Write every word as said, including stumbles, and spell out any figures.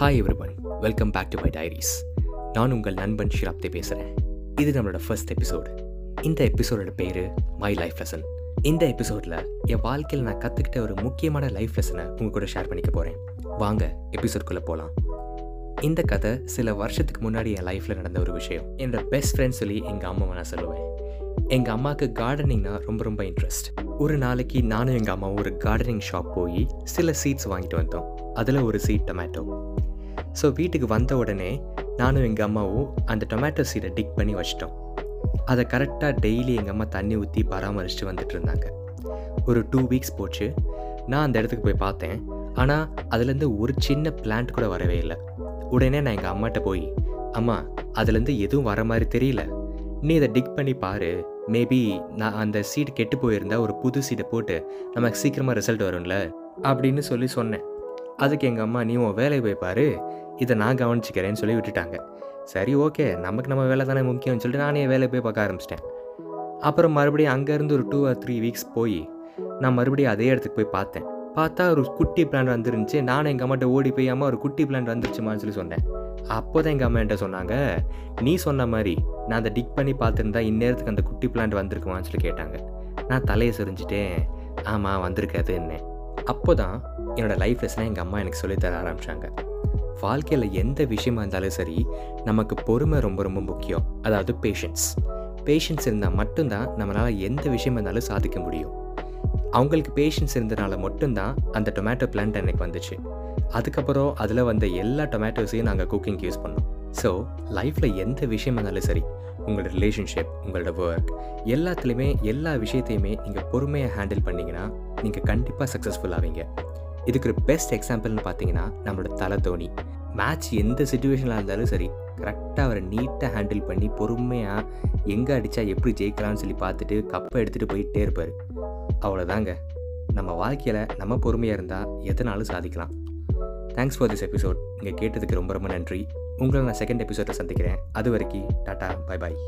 Hi everyone, welcome back to my diaries. நான் உங்கள் நண்பன் ஷிராப்தே பேசுகிறேன். இது நம்மளோட ஃபர்ஸ்ட் எபிசோடு. இந்த எபிசோடோட பேர் மை லைஃப் லெசன். இந்த எபிசோடில் என் வாழ்க்கையில் நான் கற்றுக்கிட்ட ஒரு முக்கியமான லைஃப் லெசனை உங்கள் கூட ஷேர் பண்ணிக்க போகிறேன். வாங்க எபிசோட்குள்ளே போகலாம். இந்த கதை சில வருஷத்துக்கு முன்னாடி என் லைஃப்பில் நடந்த ஒரு விஷயம். என்னோடய பெஸ்ட் ஃப்ரெண்ட்ஸ் சொல்லி எங்கள் அம்மாவை நான் சொல்லுவேன். எங்கள் அம்மாவுக்கு கார்டனிங்னா ரொம்ப ரொம்ப இன்ட்ரெஸ்ட். ஒரு நாளைக்கு நானும் எங்கள் அம்மாவும் ஒரு கார்டனிங் ஷாப் போய் சில சீட்ஸ் வாங்கிட்டு வந்தோம். அதில் ஒரு சீட் டொமேட்டோ. ஸோ வீட்டுக்கு வந்த உடனே நானும் எங்கள் அம்மாவும் அந்த டொமேட்டோ சீடை டிக் பண்ணி வச்சிட்டோம். அதை கரெக்டாக டெய்லி எங்கள் அம்மா தண்ணி ஊற்றி பராமரிச்சுட்டு வந்துட்டு இருந்தாங்க. ஒரு டூ வீக்ஸ் போச்சு. நான் அந்த இடத்துக்கு போய் பார்த்தேன், ஆனால் அதுலேருந்து ஒரு சின்ன பிளான்ட் கூட வரவே இல்லை. உடனே நான் எங்கள் அம்மாட்ட போய், அம்மா அதுலேருந்து எதுவும் வர மாதிரி தெரியல, நீ இதை டிக் பண்ணி பாரு, மேபி நான் அந்த சீட் கெட்டு போயிருந்தா ஒரு புது சீடை போட்டு நமக்கு சீக்கிரமாக ரிசல்ட் வரும்ல அப்படின்னு சொல்லி சொன்னேன். அதுக்கு எங்கள் அம்மா, நீ உன் வேலையை போய் பாரு, இதை நான் கவனிச்சிக்கிறேன்னு சொல்லி விட்டுட்டாங்க. சரி, ஓகே, நமக்கு நம்ம வேலை தானே முக்கியம்னு சொல்லிட்டு நானே வேலையை போய் பார்க்க ஆரம்பிச்சிட்டேன். அப்புறம் மறுபடியும் அங்கேருந்து ஒரு டூ ஆர் த்ரீ வீக்ஸ் போய் நான் மறுபடியும் அதே இடத்துக்கு போய் பார்த்தேன். பார்த்தா ஒரு குட்டி பிளான்ட் வந்துருந்துச்சு. நானும் எங்கள் அம்மாட்ட ஓடி போய், அம்மா ஒரு குட்டி பிளான்ட் வந்துருச்சுமான்னு சொல்லி சொன்னேன். அப்போ தான் எங்கள் அம்மா என்கிட்ட சொன்னாங்க, நீ சொன்ன மாதிரி நான் அதை டிக் பண்ணி பார்த்துருந்தா இந்நேரத்துக்கு அந்த குட்டி பிளான்ட் வந்திருக்குமான்னு சொல்லி கேட்டாங்க. நான் தலையை செறிஞ்சிட்டேன், ஆமாம் வந்திருக்காது என்ன. அப்போ தான் என்னோடய லைஃப் லெசனாக எங்கள் அம்மா எனக்கு சொல்லித்தர ஆரம்பித்தாங்க. வாழ்க்கையில் எந்த விஷயமா இருந்தாலும் சரி, நமக்கு பொறுமை ரொம்ப ரொம்ப முக்கியம். அதாவது பேஷன்ஸ். பேஷன்ஸ் இருந்தால் மட்டும்தான் நம்மளால் எந்த விஷயமா இருந்தாலும் சாதிக்க முடியும். அவங்களுக்கு பேஷன்ஸ் இருந்ததுனால மட்டும்தான் அந்த டொமேட்டோ பிளான்ட் எனக்கு வந்துச்சு. அதுக்கப்புறம் அதில் வந்த எல்லா டொமேட்டோஸையும் நாங்கள் குக்கிங்க்கு யூஸ் பண்ணோம். ஸோ லைஃப்பில் எந்த விஷயமா இருந்தாலும் சரி, உங்களோட ரிலேஷன்ஷிப், உங்களோட ஒர்க், எல்லாத்துலேயுமே எல்லா விஷயத்தையுமே நீங்கள் பொறுமையாக ஹேண்டில் பண்ணிங்கன்னா நீங்கள் கண்டிப்பாக சக்ஸஸ்ஃபுல் ஆவீங்க. இதுக்கு ஒரு பெஸ்ட் எக்ஸாம்பிள்னு பார்த்தீங்கன்னா நம்மளோட தலை தோனி. மேட்ச் எந்த சுச்சுவேஷனாக இருந்தாலும் சரி, கரெக்டாக அவரை நீட்டாக ஹேண்டில் பண்ணி பொறுமையாக எங்கே அடித்தா எப்படி ஜெயிக்கலாம்னு சொல்லி பார்த்துட்டு கப்பை எடுத்துகிட்டு போயிட்டே இருப்பார். அவ்வளோதாங்க. நம்ம வாழ்க்கையில் நம்ம பொறுமையாக இருந்தால் எதனாலும் சாதிக்கலாம். Thanks for this episode. இங்கே கேட்டதுக்கு ரொம்ப ரொம்ப நன்றி. உங்களை நான் செகண்ட் எபிசோடில் சந்திக்கிறேன். அது வரைக்கும் டாட்டா, பை பாய்.